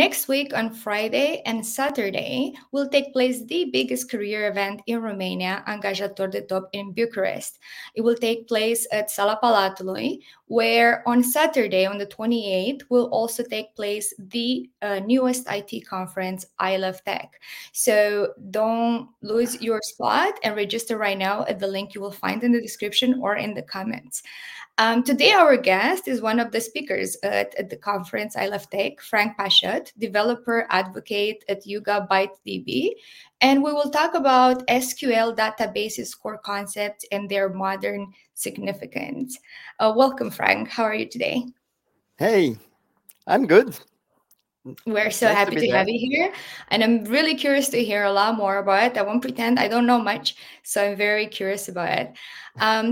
Next week on Friday and Saturday will take place the biggest career event in Romania, Angajator de Top in Bucharest. It will take place at Sala Palatului, where on Saturday, on the 28th, will also take place the newest IT conference, I LOVE Tech. So don't lose your spot and register right now at the link you will find in the description or in the comments. Today, our guest is one of the speakers at the conference I LOVE Tech, Franck Pachot, developer advocate at Yugabyte DB. And we will talk about SQL databases, core concepts, and their modern significance. Welcome, Franck. How are you today? Hey, I'm good. We're so happy to have you here. And I'm really curious to hear a lot more about it. I won't pretend I don't know much, so I'm very curious about it.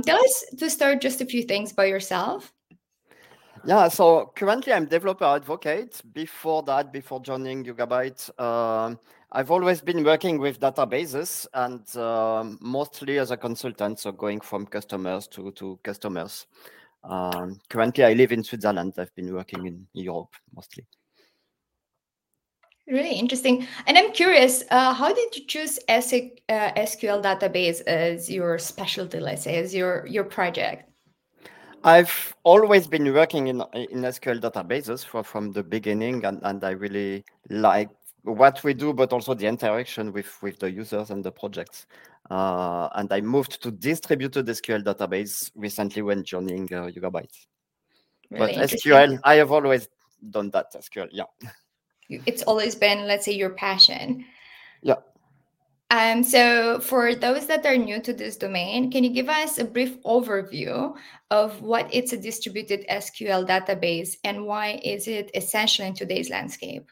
Tell us to start just a few things by yourself. Yeah, so currently I'm developer advocate. Before that, before joining Yugabyte, I've always been working with databases and mostly as a consultant, so going from customers to customers. Currently I live in Switzerland. I've been working in Europe mostly. Really interesting. And I'm curious, how did you choose SQL database as your specialty, let's say, as your project? I've always been working in SQL databases from the beginning, and I really like what we do, but also the interaction with the users and the projects. And I moved to distributed SQL database recently when joining Yugabyte. Really but SQL, I have always done that, SQL, yeah. It's always been, let's say, your passion. Yeah. So for those that are new to this domain, can you give us a brief overview of what it's a distributed SQL database and why is it essential in today's landscape?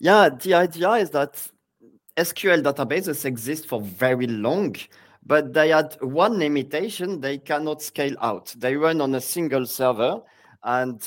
Yeah, the idea is that SQL databases exist for very long, but they had one limitation. They cannot scale out. They run on a single server. And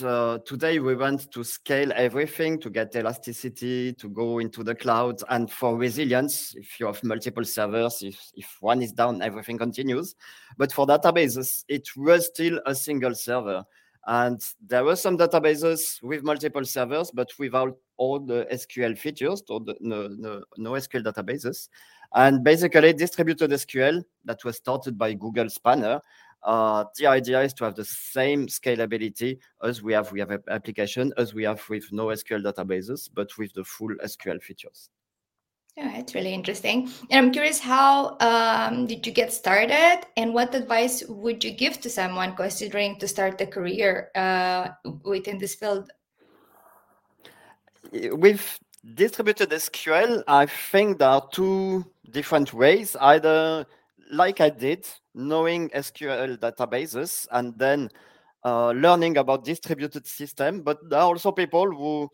today we want to scale everything to get elasticity, to go into the cloud. And for resilience, if you have multiple servers, if one is down, everything continues. But for databases, it was still a single server. And there were some databases with multiple servers, but without all the SQL features, so no SQL databases. And basically distributed SQL that was started by Google Spanner. The idea is to have the same scalability as we have an application as we have with no SQL databases, but with the full SQL features. Yeah, it's really interesting. And I'm curious, how did you get started, and what advice would you give to someone considering to start a career within this field? With distributed SQL, I think there are two different ways. Either like I did, knowing SQL databases and then learning about distributed system. But there are also people who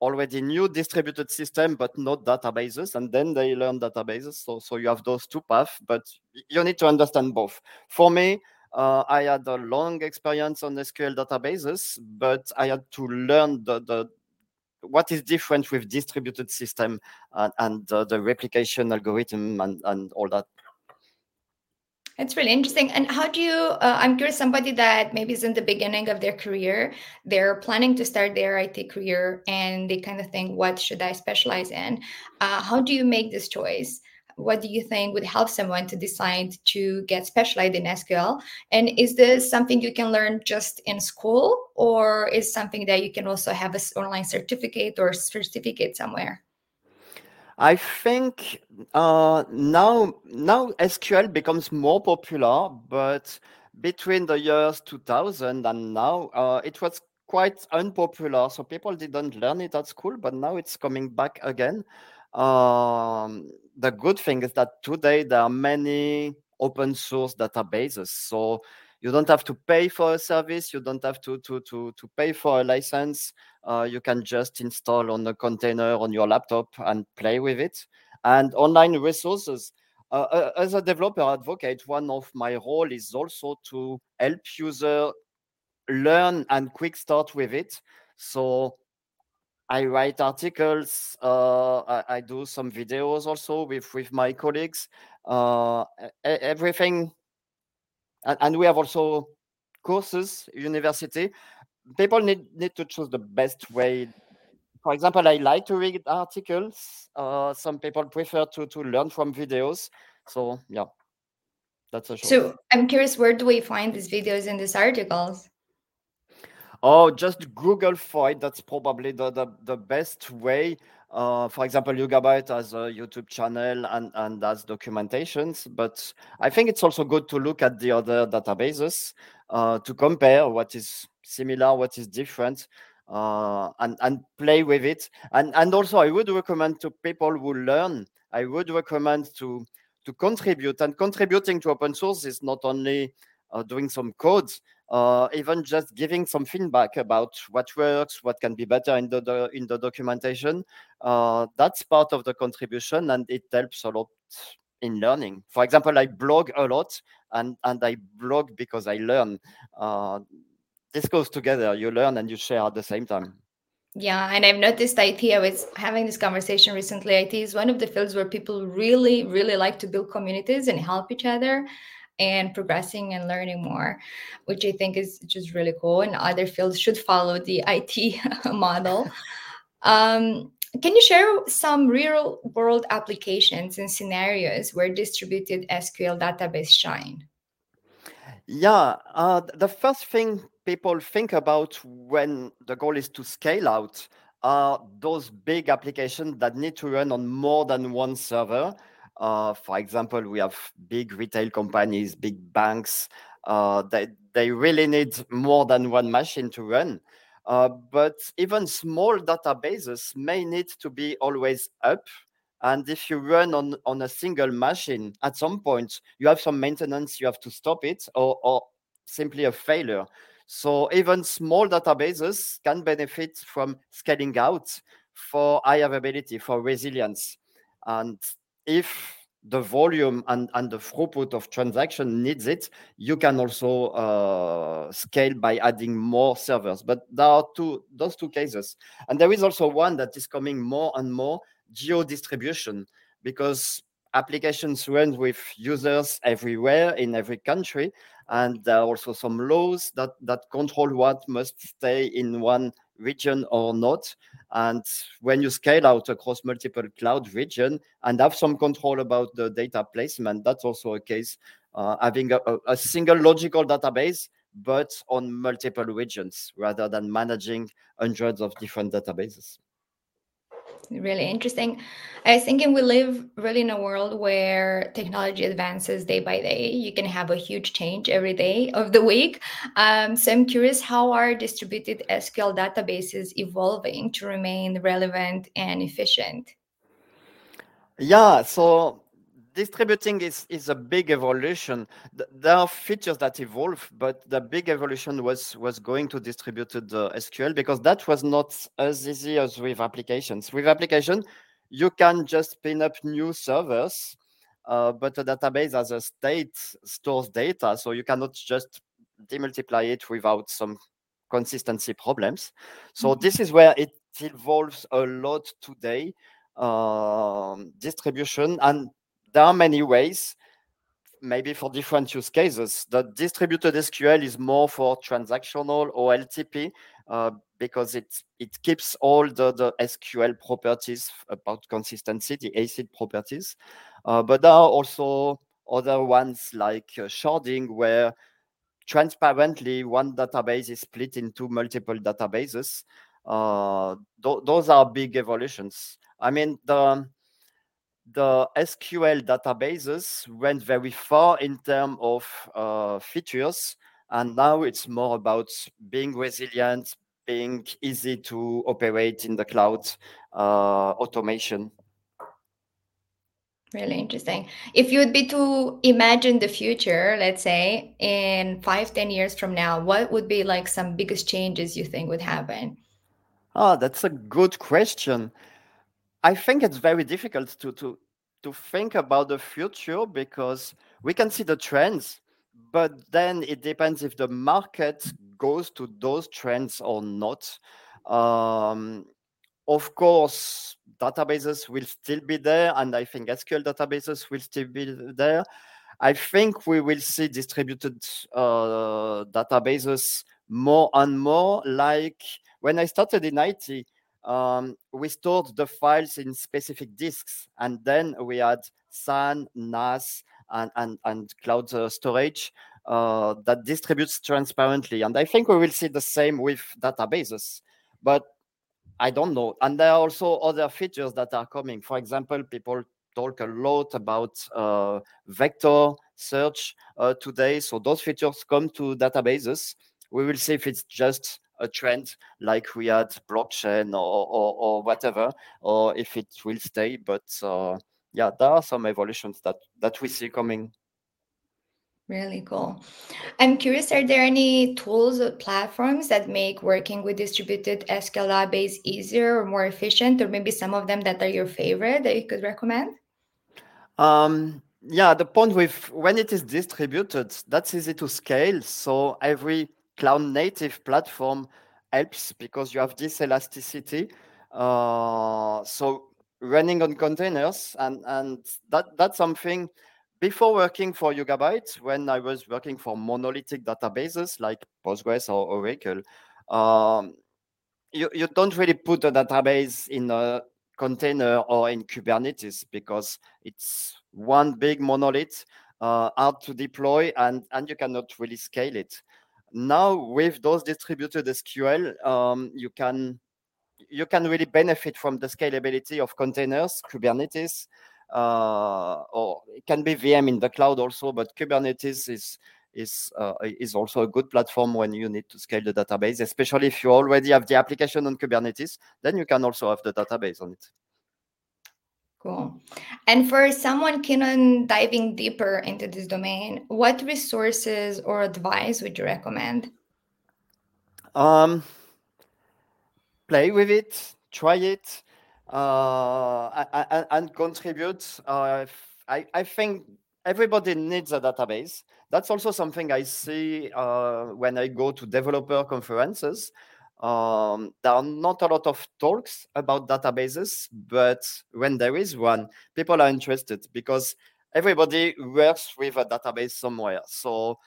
already knew distributed system, but not databases. And then they learn databases. So you have those two paths, but you need to understand both. For me, I had a long experience on SQL databases, but I had to learn the what is different with distributed system and the replication algorithm and all that. It's really interesting. And how do you, I'm curious, somebody that maybe is in the beginning of their career, they're planning to start their IT career and they kind of think, what should I specialize in? How do you make this choice? What do you think would help someone to decide to get specialized in SQL? And is this something you can learn just in school, or is something that you can also have an online certificate or certificate somewhere? I think now SQL becomes more popular, but between the years 2000 and now, it was quite unpopular. So people didn't learn it at school, but now it's coming back again. The good thing is that today there are many open source databases. So you don't have to pay for a service. You don't have to pay for a license. You can just install on a container on your laptop and play with it. And online resources. As a developer advocate, one of my roles is also to help users learn and quick start with it. So I write articles. I do some videos also with my colleagues. Everything. And we have also courses, university. People need to choose the best way For example, I like to read articles. Some people prefer to learn from videos. So yeah, that's a short. So I'm curious, where do we find these videos and these articles? Oh, just Google for it. That's probably the best way. For example, Yugabyte has a YouTube channel and has documentations. But I think it's also good to look at the other databases to compare what is similar, what is different, and play with it. And also, I would recommend to people who learn, I would recommend to contribute. And contributing to open source is not only doing some code, even just giving some feedback about what works, what can be better in the documentation. That's part of the contribution, and it helps a lot in learning. For example, I blog a lot, and I blog because I learn. This goes together. You learn and you share at the same time. Yeah, and I've noticed IT. I was having this conversation recently. IT is one of the fields where people really, really like to build communities and help each other and progressing and learning more, which I think is just really cool. And other fields should follow the IT model. Can you share some real world applications and scenarios where distributed SQL database shine? Yeah, the first thing people think about when the goal is to scale out are those big applications that need to run on more than one server. For example, we have big retail companies, big banks. They really need more than one machine to run. But even small databases may need to be always up. And if you run on a single machine, at some point, you have some maintenance, you have to stop it, or simply a failure. So even small databases can benefit from scaling out for high availability, for resilience. And if the volume and the throughput of transaction needs it, you can also scale by adding more servers. But there are those two cases. And there is also one that is coming more and more, geo-distribution, because applications run with users everywhere in every country. And there are also some laws that control what must stay in one region or not. And when you scale out across multiple cloud region and have some control about the data placement, that's also a case, having a single logical database, but on multiple regions rather than managing hundreds of different databases. Really interesting. I was thinking we live really in a world where technology advances day by day. You can have a huge change every day of the week. So I'm curious, how are distributed SQL databases evolving to remain relevant and efficient? Yeah, so distributing is a big evolution. There are features that evolve, but the big evolution was going to distributed SQL, because that was not as easy as with applications. With application, you can just spin up new servers, but a database as a state stores data, so you cannot just demultiply it without some consistency problems. So This is where it evolves a lot today, distribution. And there are many ways, maybe for different use cases. The distributed SQL is more for transactional or LTP, because it keeps all the SQL properties about consistency, the ACID properties. But there are also other ones like sharding, where transparently one database is split into multiple databases. Those are big evolutions. I mean, the SQL databases went very far in terms of features, and now it's more about being resilient, being easy to operate in the cloud, automation. Really interesting. If you would be to imagine the future, let's say in 5-10 years from now, what would be like some biggest changes you think would happen? Oh, that's a good question. I think it's very difficult to think about the future, because we can see the trends, but then it depends if the market goes to those trends or not. Of course, databases will still be there, and I think SQL databases will still be there. I think we will see distributed databases more and more. Like when I started in IT, we stored the files in specific disks, and then we had SAN, NAS, and cloud storage that distributes transparently. And I think we will see the same with databases, but I don't know. And there are also other features that are coming. For example, people talk a lot about vector search today. So those features come to databases. We will see if it's just a trend like we had blockchain or whatever, or if it will stay. But yeah, there are some evolutions that we see coming. Really cool. I'm curious, are there any tools or platforms that make working with distributed SQL database easier or more efficient, or maybe some of them that are your favorite that you could recommend? Yeah, the point with when it is distributed, that's easy to scale. So every cloud native platform helps because you have this elasticity. So running on containers and that's something. Before working for Yugabyte, when I was working for monolithic databases like Postgres or Oracle, you don't really put a database in a container or in Kubernetes because it's one big monolith, hard to deploy, and you cannot really scale it. Now, with those distributed SQL, you can really benefit from the scalability of containers, Kubernetes, or it can be VM in the cloud also, but Kubernetes is also a good platform when you need to scale the database, especially if you already have the application on Kubernetes, then you can also have the database on it. Cool. And for someone keen on diving deeper into this domain, what resources or advice would you recommend? Play with it, try it. And contribute. I think everybody needs a database. That's also something I see when I go to developer conferences. There are not a lot of talks about databases, but when there is one, people are interested because everybody works with a database somewhere. So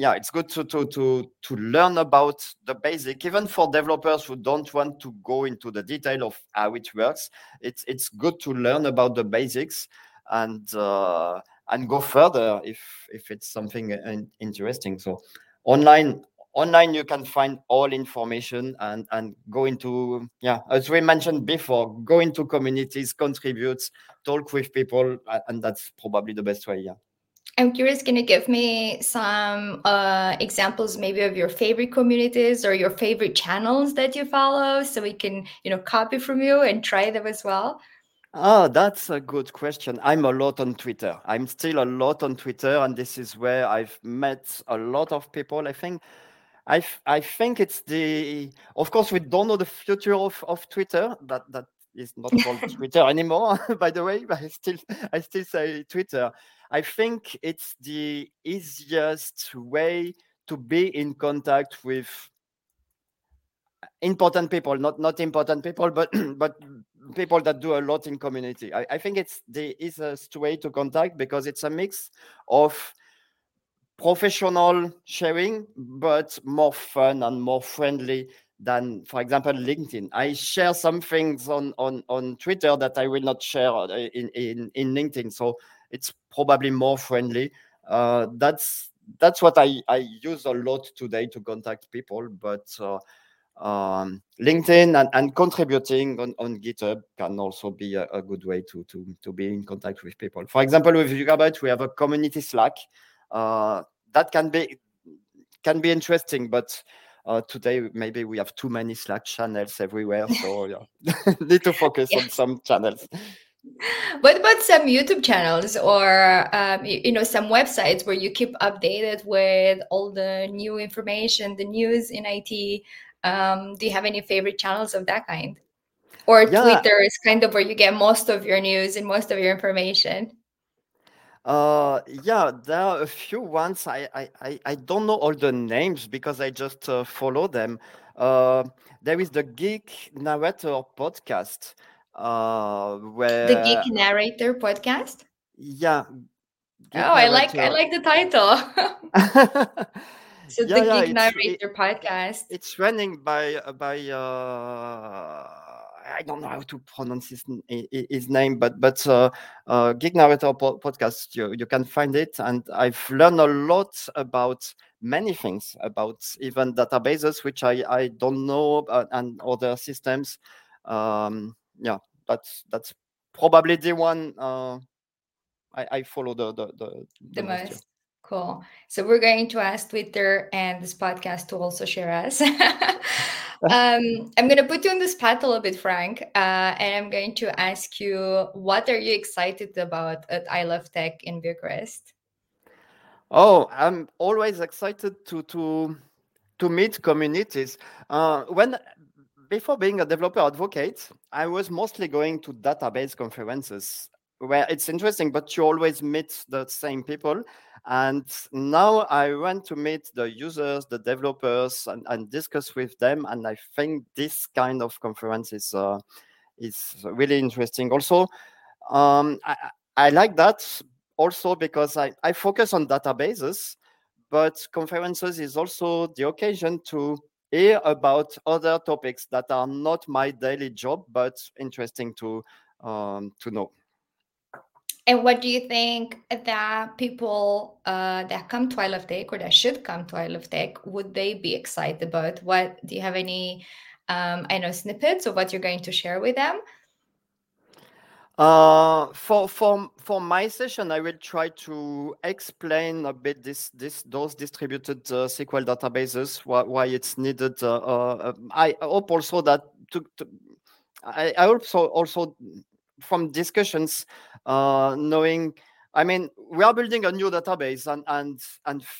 yeah, it's good to learn about the basic, even for developers who don't want to go into the detail of how it works. It's good to learn about the basics and go further if it's something interesting. So online you can find all information and go into, yeah, as we mentioned before, go into communities, contribute, talk with people, and that's probably the best way. Yeah. I'm curious, can you give me some examples maybe of your favorite communities or your favorite channels that you follow so we can, copy from you and try them as well? Oh, that's a good question. I'm a lot on Twitter. I'm still a lot on Twitter, and this is where I've met a lot of people, I think. I think it's of course, we don't know the future of Twitter, that is not called Twitter anymore, by the way, but I still say Twitter. I think it's the easiest way to be in contact with important people, not important people, but people that do a lot in community. I think it's the easiest way to contact because it's a mix of professional sharing, but more fun and more friendly than, for example, LinkedIn. I share some things on Twitter that I will not share in LinkedIn. So it's probably more friendly. That's what I use a lot today to contact people. But LinkedIn and contributing on GitHub can also be a good way to be in contact with people. For example, with Yugabyte, we have a community Slack that can be interesting, but today, maybe we have too many Slack channels everywhere, so yeah. Need to focus on some channels. What about some YouTube channels or some websites where you keep updated with all the new information, the news in IT? Do you have any favorite channels of that kind? Or Twitter is kind of where you get most of your news and most of your information. There are a few ones. I don't know all the names because I just follow them. There is the Geek Narrator podcast. The Geek Narrator podcast? Yeah. Geek Narrator. I like the title. So the Geek Narrator podcast. It's running by I don't know how to pronounce his name, but Geek Narrator podcast. You can find it, and I've learned a lot about many things, about even databases, which I don't know, and other systems. That's probably the one I follow the most. Year. Cool. So we're going to ask Twitter and this podcast to also share us. I'm going to put you on the spot a little bit, Franck, and I'm going to ask you, what are you excited about at I Love Tech in Bucharest? Oh, I'm always excited to meet communities. Before being a developer advocate, I was mostly going to database conferences, where it's interesting, but you always meet the same people. And now I want to meet the users, the developers, and discuss with them. And I think this kind of conference is really interesting. Also, I like that also because I focus on databases, but conferences is also the occasion to hear about other topics that are not my daily job, but interesting to know. And what do you think that people that come to I Love Tech or that should come to I Love Tech, would they be excited about? What do you have any, snippets of what you're going to share with them? For my session, I will try to explain a bit those distributed SQL databases, why it's needed. I hope also that I hope also from discussions, knowing, I mean, we are building a new database and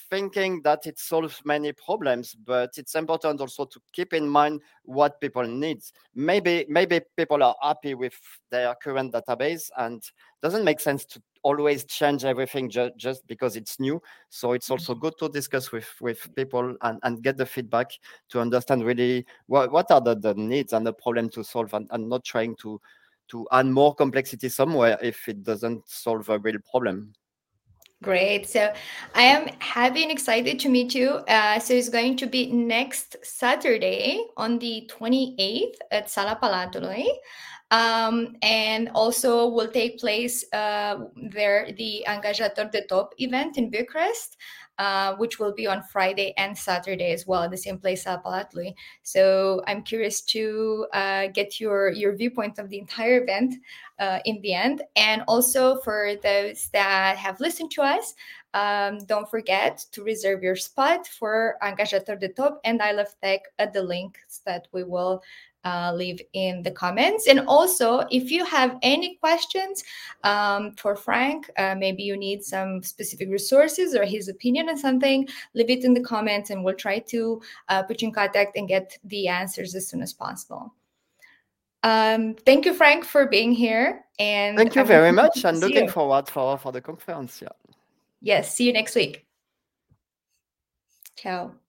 thinking that it solves many problems, but it's important also to keep in mind what people need. Maybe people are happy with their current database, and it doesn't make sense to always change everything just because it's new. So it's also good to discuss with people and get the feedback to understand really what are the needs and the problem to solve, and not trying to add more complexity somewhere if it doesn't solve a real problem. Great. So I am happy and excited to meet you. So it's going to be next Saturday on the 28th at Sala Palatului. And also will take place there the Angajator de Top event in Bucharest, which will be on Friday and Saturday as well at the same place, Sala Palatului. So I'm curious to get your viewpoint of the entire event in the end. And also for those that have listened to us, don't forget to reserve your spot for Angajator de Top and I Love Tech at the links that we will leave in the comments. And also, if you have any questions for Franck, maybe you need some specific resources or his opinion on something, leave it in the comments and we'll try to put you in contact and get the answers as soon as possible. Thank you, Franck, for being here. And thank you very much. And looking forward for the conference. Yeah. Yes. See you next week. Ciao.